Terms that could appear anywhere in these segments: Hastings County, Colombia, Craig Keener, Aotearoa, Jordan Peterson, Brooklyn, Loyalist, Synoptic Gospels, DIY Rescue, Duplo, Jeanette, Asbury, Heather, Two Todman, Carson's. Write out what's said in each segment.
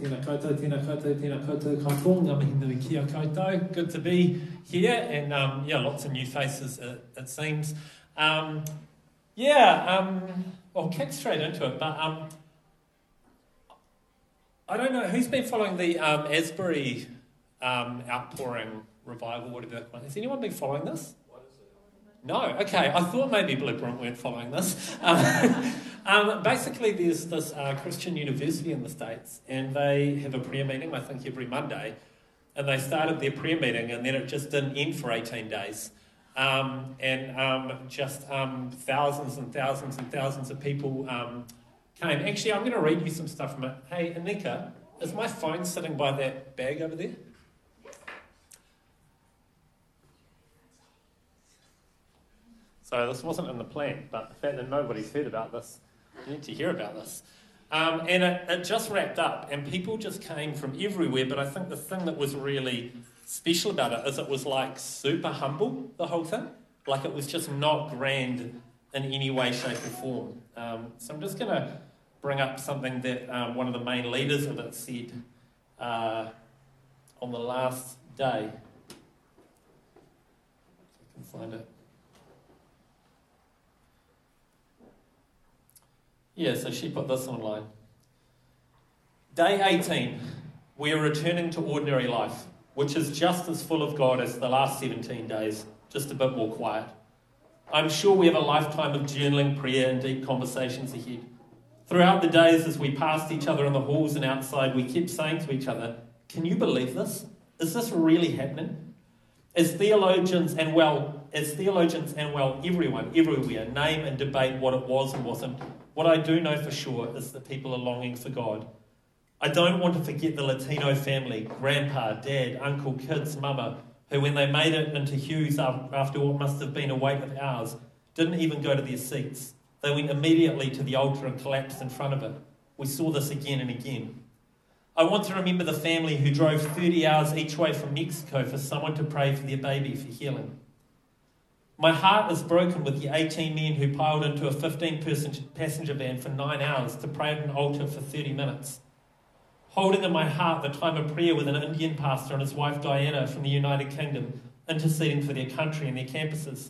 Tēnā koutou, tēnā koutou, tēnā koutou, katoa, ngā mihi nui ki a koutou. Good to be here, and lots of new faces it seems. I'll kick straight into it, but I don't know who's been following the Asbury outpouring revival, whatever. Has anyone been following this? No, okay, I thought maybe Blueprint weren't following this. Basically, there's this Christian university in the States, and they have a prayer meeting, I think, every Monday, and they started their prayer meeting, and then it just didn't end for 18 days. Thousands and thousands and thousands of people came. Actually, I'm going to read you some stuff from it. Hey, Anika, is my phone sitting by that bag over there? So this wasn't in the plan, but the fact that nobody's heard about this, you need to hear about this. And it just wrapped up, and people just came from everywhere, but I think the thing that was really special about it is it was like super humble, the whole thing. Like it was just not grand in any way, shape or form. So I'm just going to bring up something that one of the main leaders of it said on the last day. If I can find it. Yeah, so she put this online. Day 18, we are returning to ordinary life, which is just as full of God as the last 17 days, just a bit more quiet. I'm sure we have a lifetime of journaling, prayer and deep conversations ahead. Throughout the days as we passed each other in the halls and outside, we kept saying to each other, can you believe this? Is this really happening? As theologians and everyone, everywhere, name and debate what it was and wasn't. What I do know for sure is that people are longing for God. I don't want to forget the Latino family, grandpa, dad, uncle, kids, mama, who when they made it into Hughes after what must have been a wait of hours, didn't even go to their seats. They went immediately to the altar and collapsed in front of it. We saw this again and again. I want to remember the family who drove 30 hours each way from Mexico for someone to pray for their baby for healing. My heart is broken with the 18 men who piled into a 15-person passenger van for 9 hours to pray at an altar for 30 minutes. Holding in my heart the time of prayer with an Indian pastor and his wife Diana from the United Kingdom, interceding for their country and their campuses.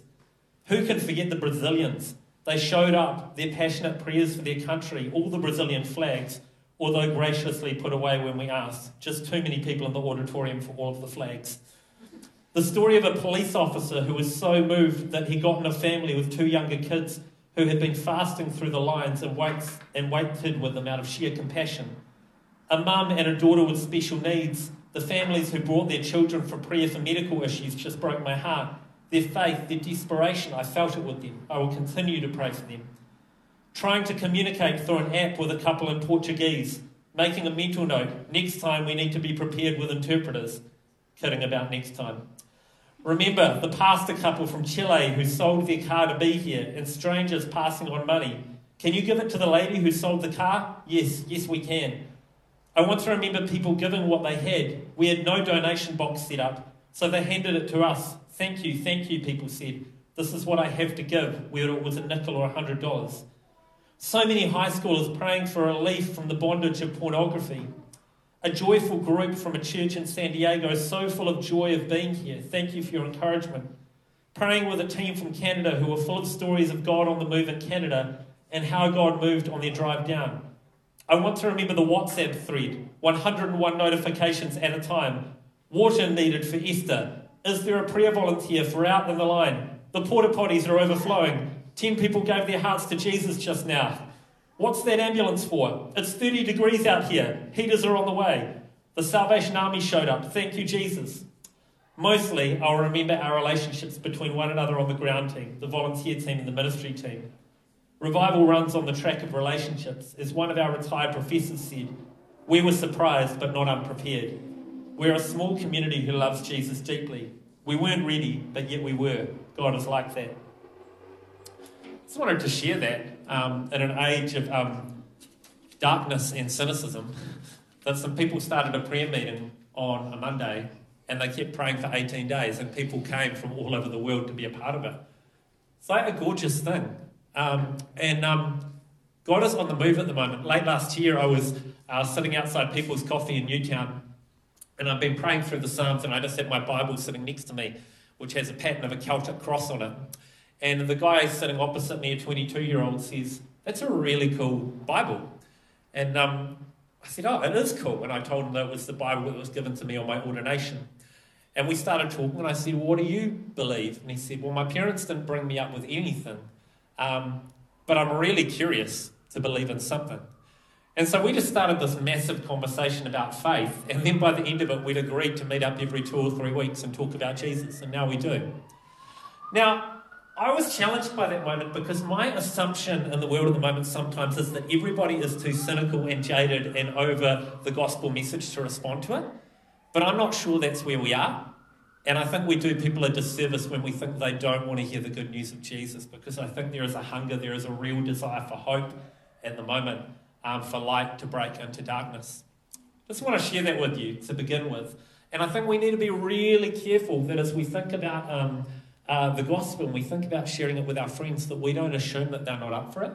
Who can forget the Brazilians? They showed up, their passionate prayers for their country, all the Brazilian flags, although graciously put away when we asked. Just too many people in the auditorium for all of the flags. The story of a police officer who was so moved that he got in a family with two younger kids who had been fasting through the lines and waited with them out of sheer compassion. A mum and a daughter with special needs, the families who brought their children for prayer for medical issues just broke my heart. Their faith, their desperation, I felt it with them. I will continue to pray for them. Trying to communicate through an app with a couple in Portuguese, making a mental note, next time we need to be prepared with interpreters. Kidding about next time. Remember the pastor couple from Chile who sold their car to be here and strangers passing on money. Can you give it to the lady who sold the car? Yes, we can. I want to remember people giving what they had. We had no donation box set up, so they handed it to us. Thank you, people said. This is what I have to give, whether it was a nickel or $100. So many high schoolers praying for relief from the bondage of pornography. A joyful group from a church in San Diego, so full of joy of being here. Thank you for your encouragement. Praying with a team from Canada who were full of stories of God on the move in Canada and how God moved on their drive down. I want to remember the WhatsApp thread, 101 notifications at a time. Water needed for Esther. Is there a prayer volunteer for out in the line? The porta potties are overflowing. 10 people gave their hearts to Jesus just now. What's that ambulance for? It's 30 degrees out here. Heaters are on the way. The Salvation Army showed up. Thank you, Jesus. Mostly, I'll remember our relationships between one another on the ground team, the volunteer team and the ministry team. Revival runs on the track of relationships. As one of our retired professors said, we were surprised but not unprepared. We're a small community who loves Jesus deeply. We weren't ready, but yet we were. God is like that. I just wanted to share that in an age of darkness and cynicism, that some people started a prayer meeting on a Monday and they kept praying for 18 days and people came from all over the world to be a part of it. It's like a gorgeous thing. And God is on the move at the moment. Late last year, I was sitting outside People's Coffee in Newtown, and I've been praying through the Psalms, and I just had my Bible sitting next to me, which has a pattern of a Celtic cross on it. And the guy sitting opposite me, a 22-year-old, says, "That's a really cool Bible." And I said, "Oh, it is cool." And I told him that it was the Bible that was given to me on my ordination. And we started talking, and I said, "Well, what do you believe?" And he said, "Well, my parents didn't bring me up with anything, but I'm really curious to believe in something." And so we just started this massive conversation about faith, and then by the end of it, we'd agreed to meet up every 2 or 3 weeks and talk about Jesus, and now we do. Now, I was challenged by that moment because my assumption in the world at the moment sometimes is that everybody is too cynical and jaded and over the gospel message to respond to it. But I'm not sure that's where we are. And I think we do people a disservice when we think they don't want to hear the good news of Jesus, because I think there is a hunger, there is a real desire for hope at the moment, for light to break into darkness. Just want to share that with you to begin with. And I think we need to be really careful that as we think about the gospel, and we think about sharing it with our friends, that we don't assume that they're not up for it,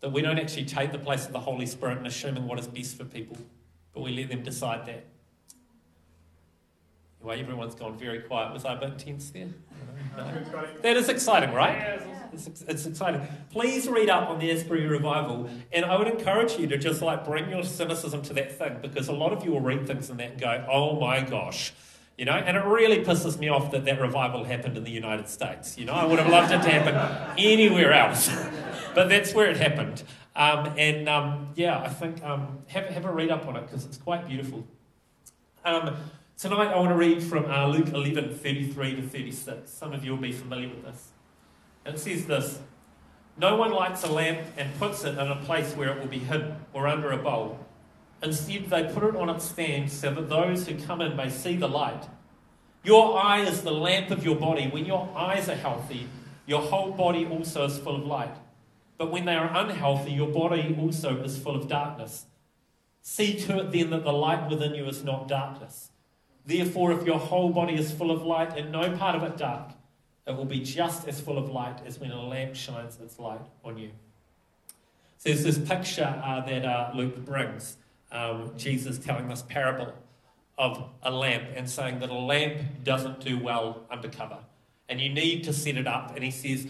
that we don't actually take the place of the Holy Spirit in assuming what is best for people, but we let them decide that. Anyway, everyone's gone very quiet. Was I a bit intense there? No. That is exciting, right? It's exciting. Please read up on the Asbury revival, and I would encourage you to just like bring your cynicism to that thing, because a lot of you will read things in that and go, "Oh my gosh." You know, and it really pisses me off that that revival happened in the United States. You know, I would have loved it to happen anywhere else, but that's where it happened. Yeah, I think have a read up on it because it's quite beautiful. Tonight I want to read from Luke 11:33 to 36. Some of you will be familiar with this. And it says this: "No one lights a lamp and puts it in a place where it will be hidden or under a bowl. Instead, they put it on its stand so that those who come in may see the light. Your eye is the lamp of your body. When your eyes are healthy, your whole body also is full of light. But when they are unhealthy, your body also is full of darkness. See to it then that the light within you is not darkness. Therefore, if your whole body is full of light and no part of it dark, it will be just as full of light as when a lamp shines its light on you." So there's this picture that Luke brings. Jesus telling this parable of a lamp and saying that a lamp doesn't do well undercover and you need to set it up, and he says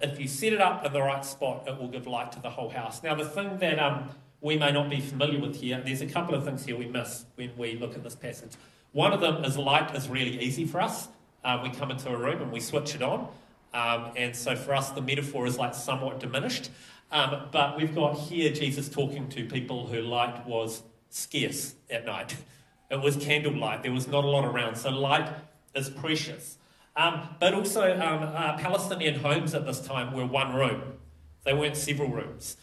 if you set it up in the right spot it will give light to the whole house. Now the thing that we may not be familiar with here, there's a couple of things here we miss when we look at this passage. One of them is light is really easy for us. We come into a room and we switch it on, and so for us the metaphor is like somewhat diminished. But we've got here Jesus talking to people who light was scarce at night. It was candlelight. There was not a lot around. So light is precious. But also Palestinian homes at this time were one room. They weren't several rooms.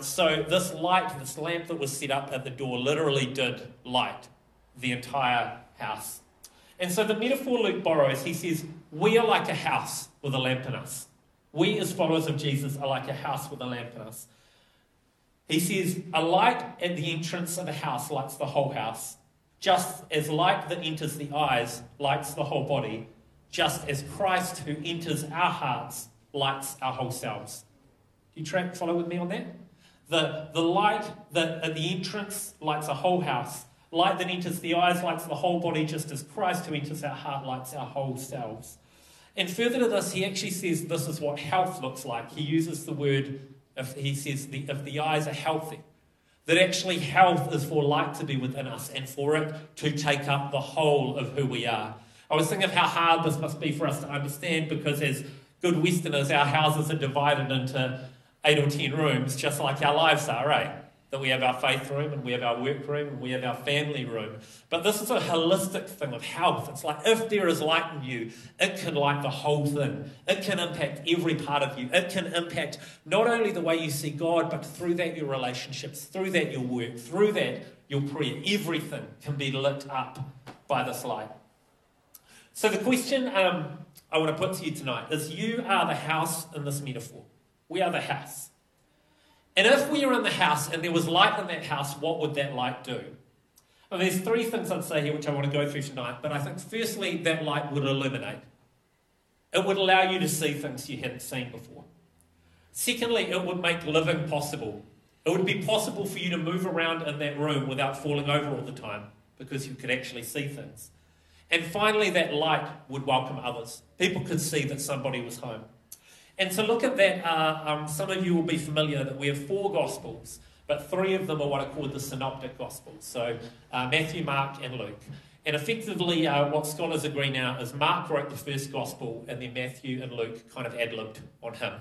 So this light, this lamp that was set up at the door literally did light the entire house. And so the metaphor Luke borrows, he says, we are like a house with a lamp in us. We as followers of Jesus are like a house with a lamp in us. He says, a light at the entrance of a house lights the whole house, just as light that enters the eyes lights the whole body, just as Christ who enters our hearts lights our whole selves. Do you follow with me on that? The light that at the entrance lights a whole house, light that enters the eyes lights the whole body, just as Christ who enters our heart lights our whole selves. And further to this, he actually says this is what health looks like. He uses the word, he says, if the eyes are healthy, that actually health is for light to be within us and for it to take up the whole of who we are. I was thinking of how hard this must be for us to understand because as good Westerners, our houses are divided into 8 or 10 rooms, just like our lives are, right? That we have our faith room and we have our work room and we have our family room. But this is a holistic thing of health. It's like if there is light in you, it can light the whole thing. It can impact every part of you. It can impact not only the way you see God, but through that your relationships, through that your work, through that your prayer. Everything can be lit up by this light. So the question I want to put to you tonight is you are the house in this metaphor. We are the house. And if we were in the house and there was light in that house, what would that light do? Well, there's 3 things I'd say here which I want to go through tonight, but I think firstly that light would illuminate. It would allow you to see things you hadn't seen before. Secondly, it would make living possible. It would be possible for you to move around in that room without falling over all the time because you could actually see things. And finally, that light would welcome others. People could see that somebody was home. And to look at that, some of you will be familiar that we have four Gospels, but three of them are what are called the Synoptic Gospels, so Matthew, Mark, and Luke. And effectively, what scholars agree now is Mark wrote the first Gospel, and then Matthew and Luke kind of ad-libbed on him.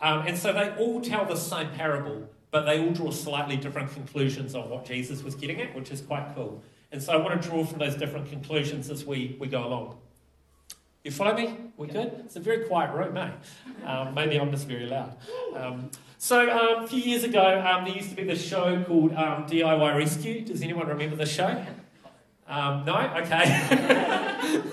And so they all tell the same parable, but they all draw slightly different conclusions on what Jesus was getting at, which is quite cool. And so I want to draw from those different conclusions as we go along. You follow me? We good? It's a very quiet room, eh? Maybe I'm just very loud. So a few years ago, there used to be this show called DIY Rescue. Does anyone remember the show? No? Okay.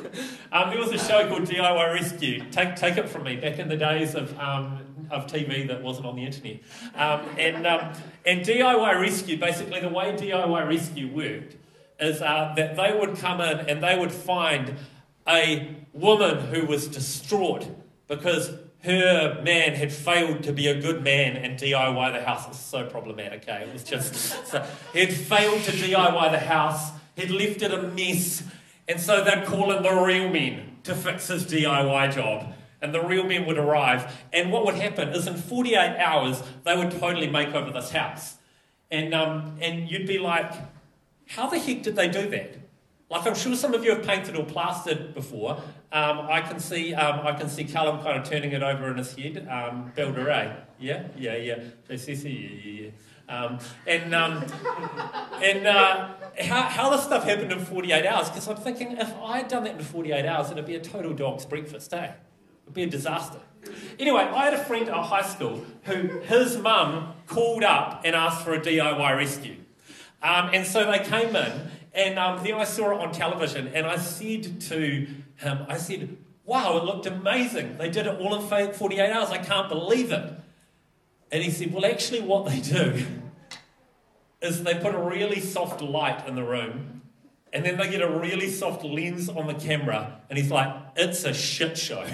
There was a show called DIY Rescue. Take it from me, back in the days of TV that wasn't on the internet. And DIY Rescue, basically the way DIY Rescue worked is that they would come in and they would find a woman who was distraught because her man had failed to be a good man and DIY the house. It was so problematic, eh? It was just... so he'd failed to DIY the house, he'd left it a mess, and so they'd call in the real men to fix his DIY job. And the real men would arrive, and what would happen is in 48 hours, they would totally make over this house. And you'd be like... how the heck did they do that? Like, I'm sure some of you have painted or plastered before. I can see Callum kind of turning it over in his head. Builder, yeah. JCC. How this stuff happened in 48 hours? Because I'm thinking, if I had done that in 48 hours, it'd be a total dog's breakfast, eh? It'd be a disaster. Anyway, I had a friend at high school who his mum called up and asked for a DIY rescue. And so they came in, and then I saw it on television, and I said to him, wow, it looked amazing. They did it all in 48 hours. I can't believe it. And he said, well, actually what they do is they put a really soft light in the room, and then they get a really soft lens on the camera, and he's like, it's a shit show.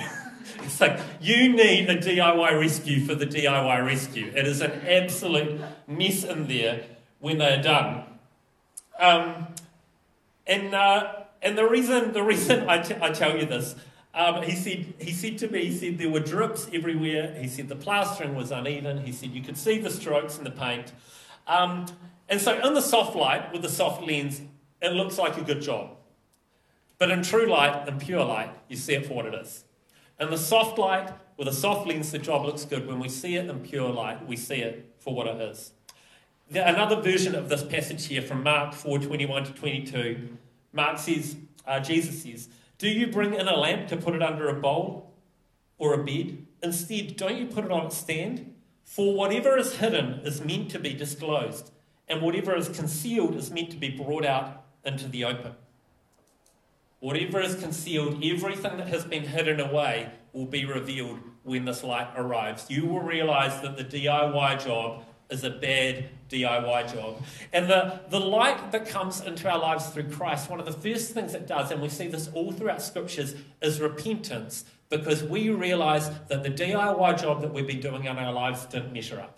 It's like, you need a DIY rescue for the DIY rescue. It is an absolute mess in there when they are done. And the reason I tell you this, he said to me, he said there were drips everywhere, he said the plastering was uneven, he said you could see the strokes in the paint. And so in the soft light, with the soft lens, it looks like a good job. But in true light, in pure light, you see it for what it is. In the soft light, with a soft lens, the job looks good. When we see it in pure light, we see it for what it is. Another version of this passage here from Mark 4:21-22, Mark says, Jesus says, do you bring in a lamp to put it under a bowl or a bed? Instead, don't you put it on a stand? For whatever is hidden is meant to be disclosed, and whatever is concealed is meant to be brought out into the open. Whatever is concealed, everything that has been hidden away will be revealed when this light arrives. You will realise that the DIY job is a bad DIY job. And the light that comes into our lives through Christ, one of the first things it does, and we see this all throughout scriptures, is repentance, because we realise that the DIY job that we've been doing in our lives didn't measure up.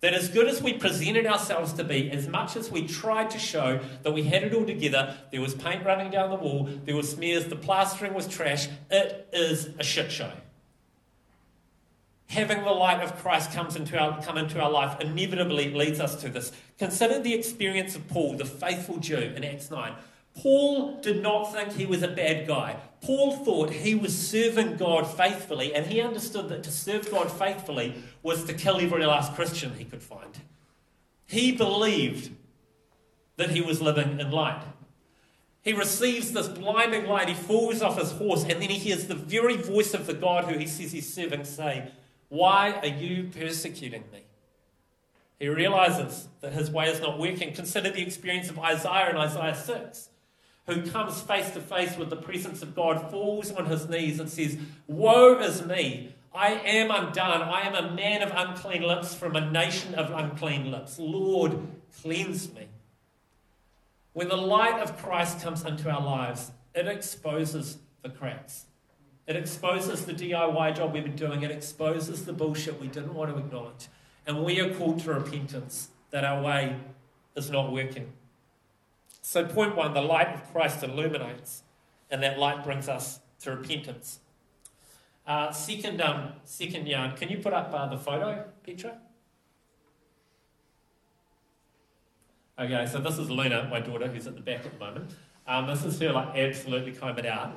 That as good as we presented ourselves to be, as much as we tried to show that we had it all together, there was paint running down the wall, there were smears, the plastering was trash, it is a shit show. Having the light of Christ come into our life inevitably leads us to this. Consider the experience of Paul, the faithful Jew, in Acts 9. Paul did not think he was a bad guy. Paul thought he was serving God faithfully, and he understood that to serve God faithfully was to kill every last Christian he could find. He believed that he was living in light. He receives this blinding light, he falls off his horse, and then he hears the very voice of the God who he says he's serving say, why are you persecuting me? He realises that his way is not working. Consider the experience of Isaiah in Isaiah 6, who comes face to face with the presence of God, falls on his knees and says, woe is me, I am undone, I am a man of unclean lips from a nation of unclean lips. Lord, cleanse me. When the light of Christ comes into our lives, it exposes the cracks. It exposes the DIY job we've been doing. It exposes the bullshit we didn't want to acknowledge. And we are called to repentance, that our way is not working. So point one, the light of Christ illuminates, and that light brings us to repentance. Second yarn, can you put up the photo, Petra? Okay, so this is Luna, my daughter, who's at the back at the moment. This is her, absolutely combed out.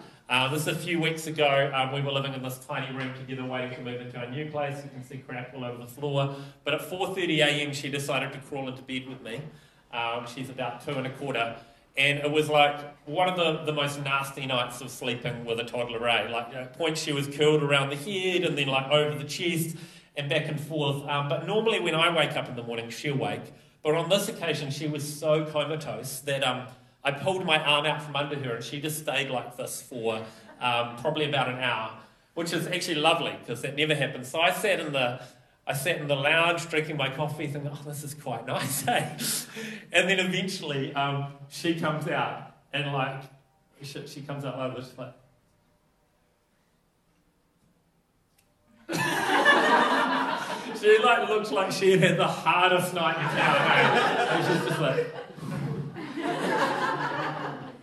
This is a few weeks ago. We were living in this tiny room together waiting to move into our new place. You can see crap all over the floor. But at 4:30 a.m. she decided to crawl into bed with me. She's about 2 1/4. And it was one of the most nasty nights of sleeping with a toddler, eh? At points she was curled around the head and then over the chest and back and forth. But normally when I wake up in the morning, she'll wake. But on this occasion, she was so comatose that I pulled my arm out from under her and she just stayed like this for probably about an hour, which is actually lovely because that never happens. So I sat in the lounge drinking my coffee thinking, oh, this is quite nice, eh? And then eventually she comes out and she comes out like this, she looks like she had had the hardest night in town, eh? And she's just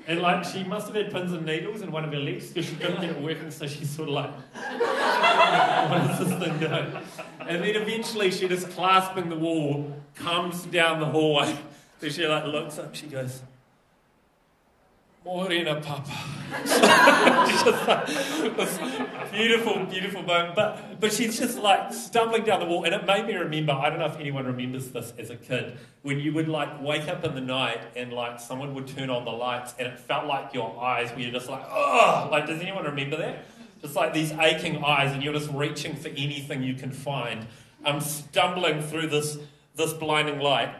and she must have had pins and needles in one of her legs because she couldn't get it working, so she's sort of what is this thing doing? And then eventually she just clasping the wall, comes down the hallway. So she looks up, she goes, Morena Papa. It's just this beautiful, beautiful moment. But she's just stumbling down the wall. And it made me remember, I don't know if anyone remembers this as a kid, when you would wake up in the night and someone would turn on the lights and it felt like your eyes were just oh! Does anyone remember that? Just these aching eyes and you're just reaching for anything you can find. I'm stumbling through this blinding light.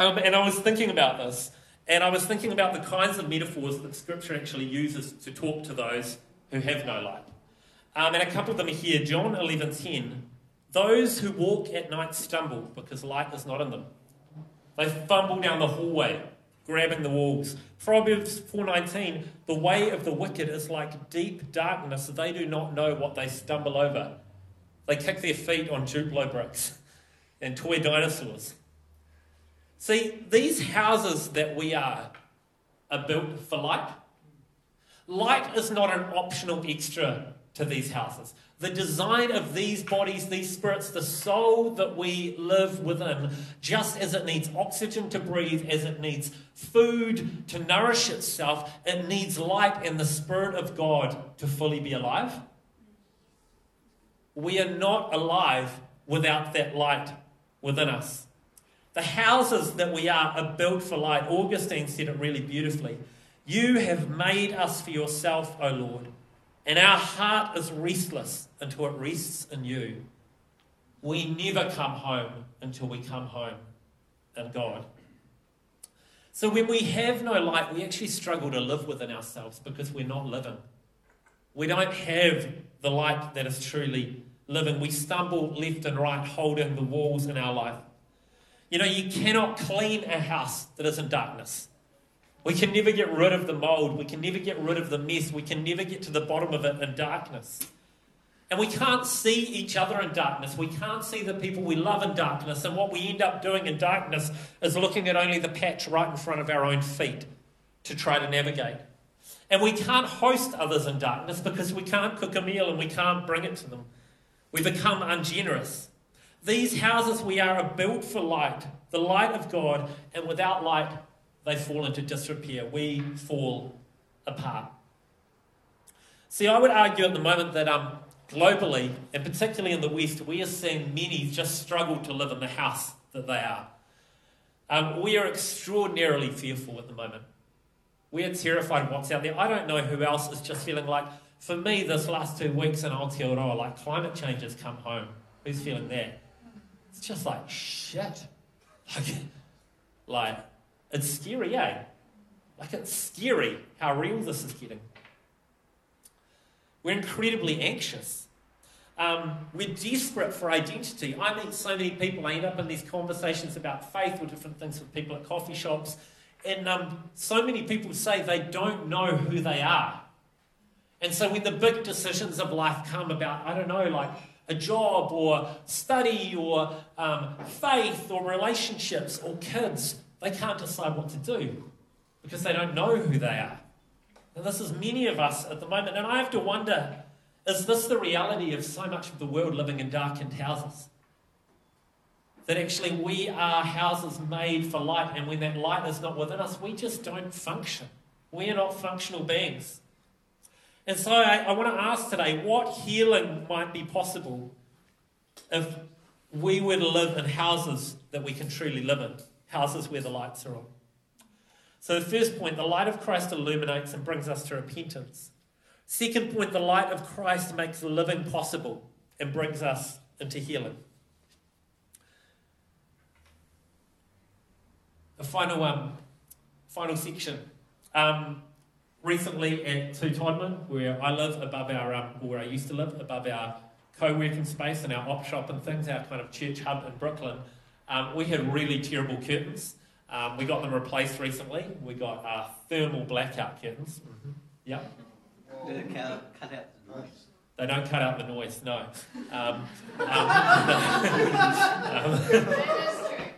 And I was thinking about this. And I was thinking about the kinds of metaphors that Scripture actually uses to talk to those who have no light. And a couple of them are here. John 11:10. Those who walk at night stumble because light is not in them. They fumble down the hallway, grabbing the walls. Proverbs 4:19. The way of the wicked is like deep darkness. They do not know what they stumble over. They kick their feet on Duplo bricks and toy dinosaurs. See, these houses that we are built for light. Light is not an optional extra to these houses. The design of these bodies, these spirits, the soul that we live within, just as it needs oxygen to breathe, as it needs food to nourish itself, it needs light and the Spirit of God to fully be alive. We are not alive without that light within us. The houses that we are built for light. Augustine said it really beautifully. You have made us for yourself, O Lord, and our heart is restless until it rests in you. We never come home until we come home in God. So when we have no light, we actually struggle to live within ourselves because we're not living. We don't have the light that is truly living. We stumble left and right, holding the walls in our life. You cannot clean a house that is in darkness. We can never get rid of the mould. We can never get rid of the mess. We can never get to the bottom of it in darkness. And we can't see each other in darkness. We can't see the people we love in darkness. And what we end up doing in darkness is looking at only the patch right in front of our own feet to try to navigate. And we can't host others in darkness because we can't cook a meal and we can't bring it to them. We become ungenerous. These houses we are built for light, the light of God, and without light, they fall into disrepair. We fall apart. See, I would argue at the moment that globally, and particularly in the West, we are seeing many just struggle to live in the house that they are. We are extraordinarily fearful at the moment. We are terrified of what's out there. I don't know who else is just feeling for me, this last 2 weeks in Aotearoa, climate change has come home. Who's feeling that? It's just shit. It's scary, eh? It's scary how real this is getting. We're incredibly anxious. We're desperate for identity. I meet so many people. I end up in these conversations about faith or different things with people at coffee shops. And so many people say they don't know who they are. And so when the big decisions of life come about, I don't know, like a job or study or faith or relationships or kids, they can't decide what to do because they don't know who they are. And this is many of us at the moment. And I have to wonder, is this the reality of so much of the world living in darkened houses? That actually we are houses made for light, and when that light is not within us, we just don't function. We are not functional beings. And so I want to ask today, what healing might be possible if we were to live in houses that we can truly live in, houses where the lights are on? So the first point, the light of Christ illuminates and brings us to repentance. Second point, the light of Christ makes living possible and brings us into healing. The final section. Recently at Two Todman, where I live above our, or where I used to live, above our co-working space and our op shop and things, our kind of church hub in Brooklyn, we had really terrible curtains. We got them replaced recently. We got thermal blackout curtains. Mm-hmm. Yep. They don't cut out the noise. They don't cut out the noise, no.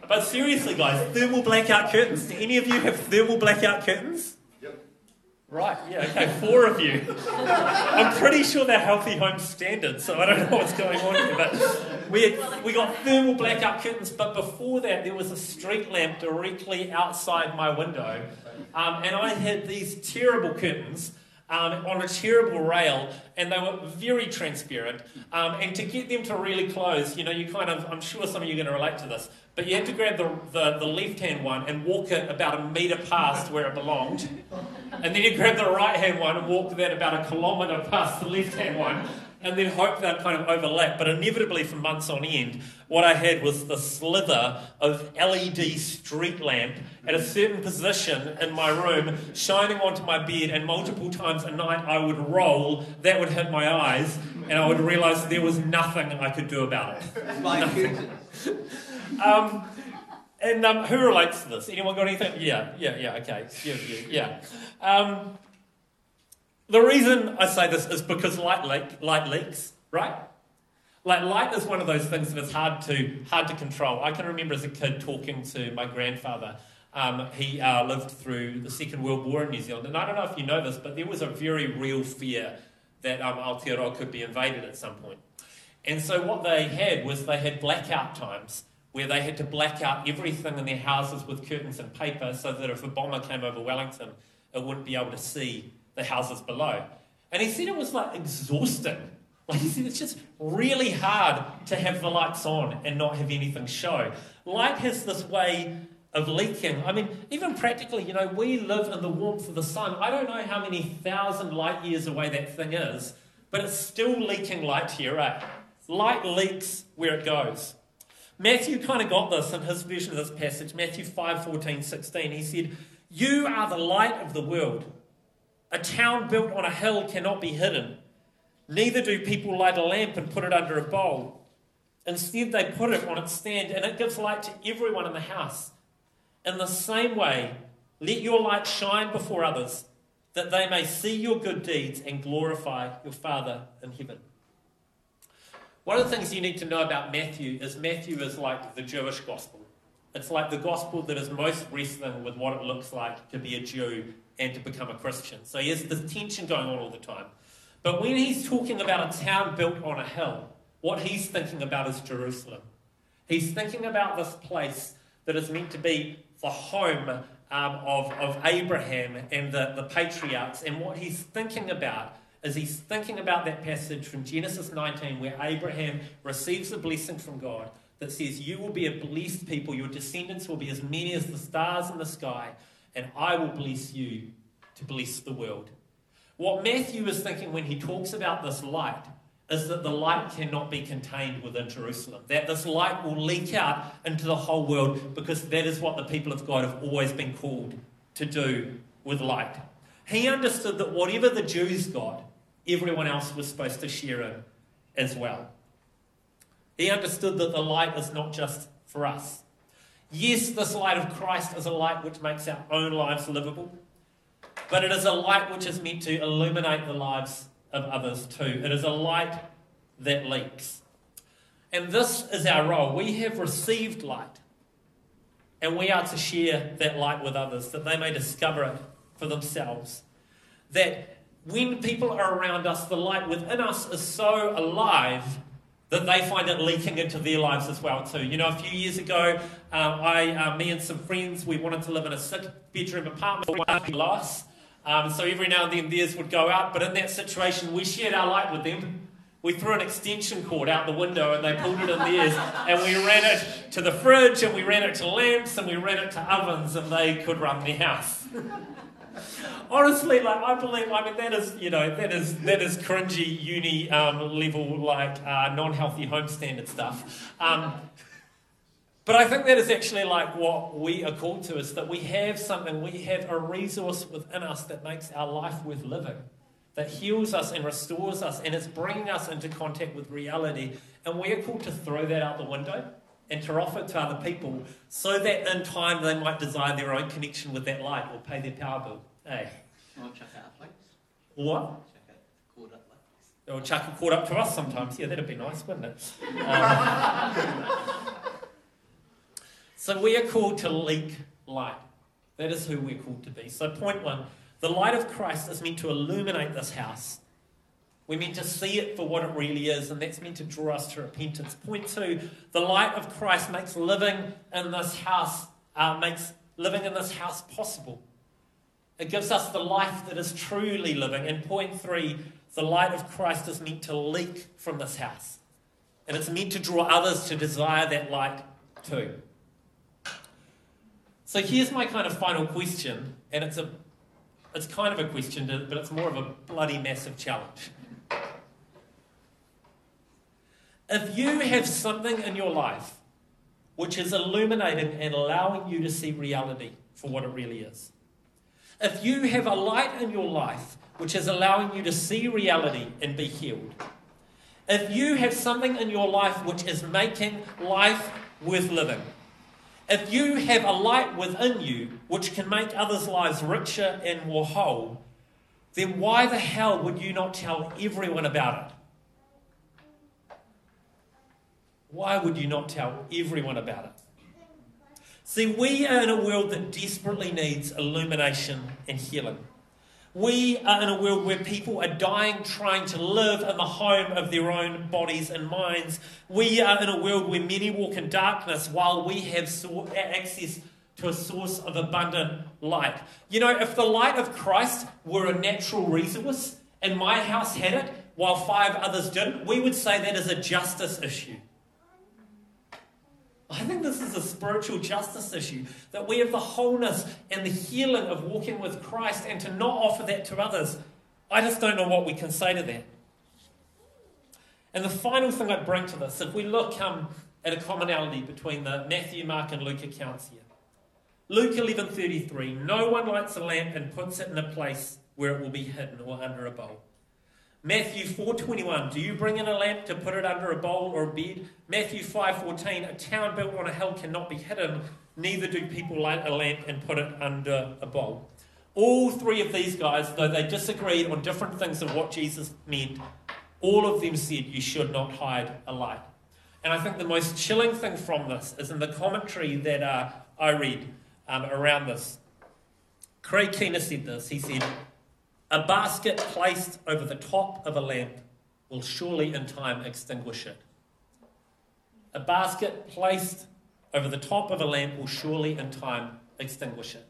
But seriously, guys, thermal blackout curtains. Do any of you have thermal blackout curtains? Yep. Right, yeah, okay, 4 of you. I'm pretty sure they're healthy home standards, so I don't know what's going on here, but we got thermal blackout curtains, but before that there was a street lamp directly outside my window, and I had these terrible curtains on a terrible rail, and they were very transparent, and to get them to really close, you know, you kind of, I'm sure some of you are going to relate to this, but you had to grab the left-hand one and walk it about a metre past where it belonged, and then you grab the right-hand one and walk that about a kilometre past the left-hand one, and then hope they'd kind of overlap. But inevitably, for months on end, what I had was the slither of LED street lamp at a certain position in my room, shining onto my bed, and multiple times a night I would roll, that would hit my eyes, and I would realise there was nothing I could do about it. My goodness. And who relates to this? Anyone got anything? Yeah, okay. Yeah. The reason I say this is because light leaks, right? Like, light is one of those things that is hard to control. I can remember as a kid talking to my grandfather. He lived through the Second World War in New Zealand, and I don't know if you know this, but there was a very real fear that Aotearoa could be invaded at some point. And so what they had was they had blackout times where they had to black out everything in their houses with curtains and paper so that if a bomber came over Wellington, it wouldn't be able to see the houses below. And he said it was like exhausting. Like, he said it's just really hard to have the lights on and not have anything show. Light has this way of leaking. I mean, even practically, you know, we live in the warmth of the sun. I don't know how many thousand light years away that thing is, but it's still leaking light here, right? Light leaks where it goes. Matthew kind of got this in his version of this passage, Matthew 5:14-16. He said, "You are the light of the world. A town built on a hill cannot be hidden. Neither do people light a lamp and put it under a bowl. Instead, they put it on its stand, and it gives light to everyone in the house. In the same way, let your light shine before others, that they may see your good deeds and glorify your Father in heaven." One of the things you need to know about Matthew is like the Jewish gospel. It's like the gospel that is most wrestling with what it looks like to be a Jew and to become a Christian. So he has this tension going on all the time. But when he's talking about a town built on a hill, what he's thinking about is Jerusalem. He's thinking about this place that is meant to be the home of Abraham and the patriarchs. And what he's thinking about is he's thinking about that passage from Genesis 19 where Abraham receives a blessing from God that says, "You will be a blessed people, your descendants will be as many as the stars in the sky, and I will bless you to bless the world." What Matthew is thinking when he talks about this light is that the light cannot be contained within Jerusalem, that this light will leak out into the whole world, because that is what the people of God have always been called to do with light. He understood that whatever the Jews got, everyone else was supposed to share in as well. He understood that the light is not just for us. Yes, this light of Christ is a light which makes our own lives livable, but it is a light which is meant to illuminate the lives of others too. It is a light that leaks. And this is our role. We have received light, and we are to share that light with others, that they may discover it for themselves. That when people are around us, the light within us is so alive that they find it leaking into their lives as well too. You know, a few years ago, me and some friends, we wanted to live in a 6-bedroom apartment for one loss. So every now and then theirs would go out, but in that situation, we shared our light with them. We threw an extension cord out the window and they pulled it in theirs, and we ran it to the fridge, and we ran it to lamps, and we ran it to ovens, and they could run their house. Honestly, like, I believe, I mean, that is, you know, that is cringy uni level, like, non-healthy home standard stuff. But I think that is actually like what we are called to, is that we have something, we have a resource within us that makes our life worth living, that heals us and restores us, and it's bringing us into contact with reality. And we are called to throw that out the window and to offer it to other people, so that in time they might desire their own connection with that light or pay their power bill. Hey. Or chuck out plates. What? Chuck out the cord up plates. Or chuck a cord up to us sometimes. Yeah, that'd be nice, wouldn't it? So we are called to leak light. That is who we're called to be. So point one, the light of Christ is meant to illuminate this house. We're meant to see it for what it really is, and that's meant to draw us to repentance. Point two, the light of Christ makes living in this house, possible. It gives us the life that is truly living. And point three, the light of Christ is meant to leak from this house, and it's meant to draw others to desire that light too. So here's my kind of final question, and it's kind of a question, but it's more of a bloody massive challenge. If you have something in your life which is illuminating and allowing you to see reality for what it really is, if you have a light in your life which is allowing you to see reality and be healed, if you have something in your life which is making life worth living, if you have a light within you which can make others' lives richer and more whole, then why the hell would you not tell everyone about it? Why would you not tell everyone about it? See, we are in a world that desperately needs illumination and healing. We are in a world where people are dying trying to live in the home of their own bodies and minds. We are in a world where many walk in darkness while we have access to a source of abundant light. You know, if the light of Christ were a natural resource and my house had it while 5 others didn't, we would say that is a justice issue. I think this is a spiritual justice issue, that we have the wholeness and the healing of walking with Christ, and to not offer that to others, I just don't know what we can say to that. And the final thing I bring to this, if we look at a commonality between the Matthew, Mark and Luke accounts here. Luke 11:33, no one lights a lamp and puts it in a place where it will be hidden or under a bowl. Matthew 4:21, do you bring in a lamp to put it under a bowl or a bed? Matthew 5:14, a town built on a hill cannot be hidden, neither do people light a lamp and put it under a bowl. All three of these guys, though they disagreed on different things of what Jesus meant, all of them said you should not hide a light. And I think the most chilling thing from this is in the commentary that I read around this. Craig Keener said this, he said, a basket placed over the top of a lamp will surely in time extinguish it. A basket placed over the top of a lamp will surely in time extinguish it.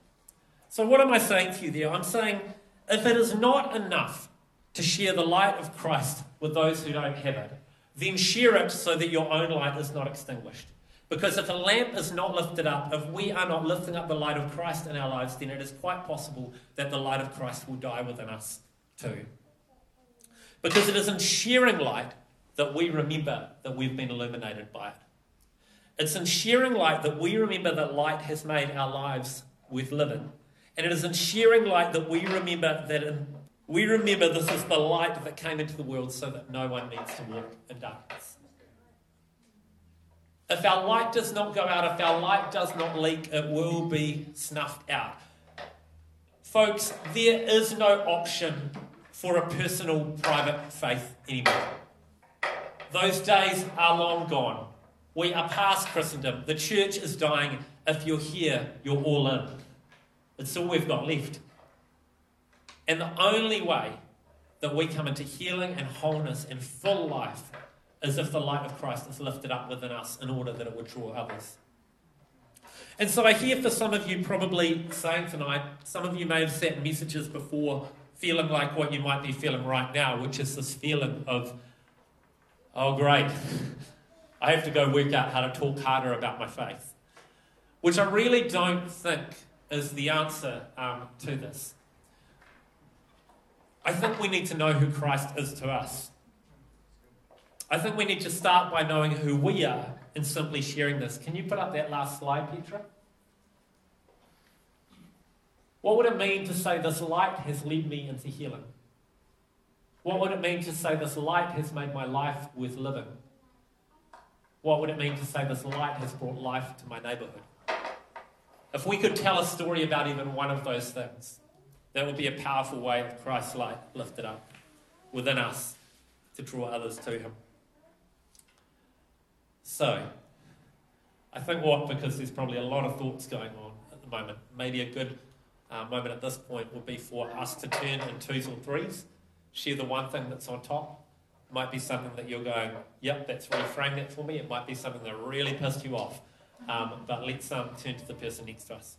So what am I saying to you there? I'm saying if it is not enough to share the light of Christ with those who don't have it, then share it so that your own light is not extinguished. Because if a lamp is not lifted up, if we are not lifting up the light of Christ in our lives, then it is quite possible that the light of Christ will die within us too. Because it is in sharing light that we remember that we've been illuminated by it. It's in sharing light that we remember that light has made our lives worth living. And it is in sharing light that we remember this is the light that came into the world so that no one needs to walk in darkness. If our light does not go out, if our light does not leak, it will be snuffed out. Folks, there is no option for a personal, private faith anymore. Those days are long gone. We are past Christendom. The church is dying. If you're here, you're all in. It's all we've got left. And the only way that we come into healing and wholeness and full life is if the light of Christ is lifted up within us in order that it would draw others. And so I hear for some of you probably saying tonight, some of you may have sat messages before feeling like what you might be feeling right now, which is this feeling of, oh great, I have to go work out how to talk harder about my faith, which I really don't think is the answer to this. I think we need to know who Christ is to us. I think we need to start by knowing who we are and simply sharing this. Can you put up that last slide, Petra? What would it mean to say this light has led me into healing? What would it mean to say this light has made my life worth living? What would it mean to say this light has brought life to my neighbourhood? If we could tell a story about even one of those things, that would be a powerful way of Christ's light lifted up within us to draw others to him. So, I think because there's probably a lot of thoughts going on at the moment, maybe a good moment at this point would be for us to turn in twos or threes, share the one thing that's on top. It might be something that you're going, yep, that's reframed that for me. It might be something that really pissed you off. But let's turn to the person next to us.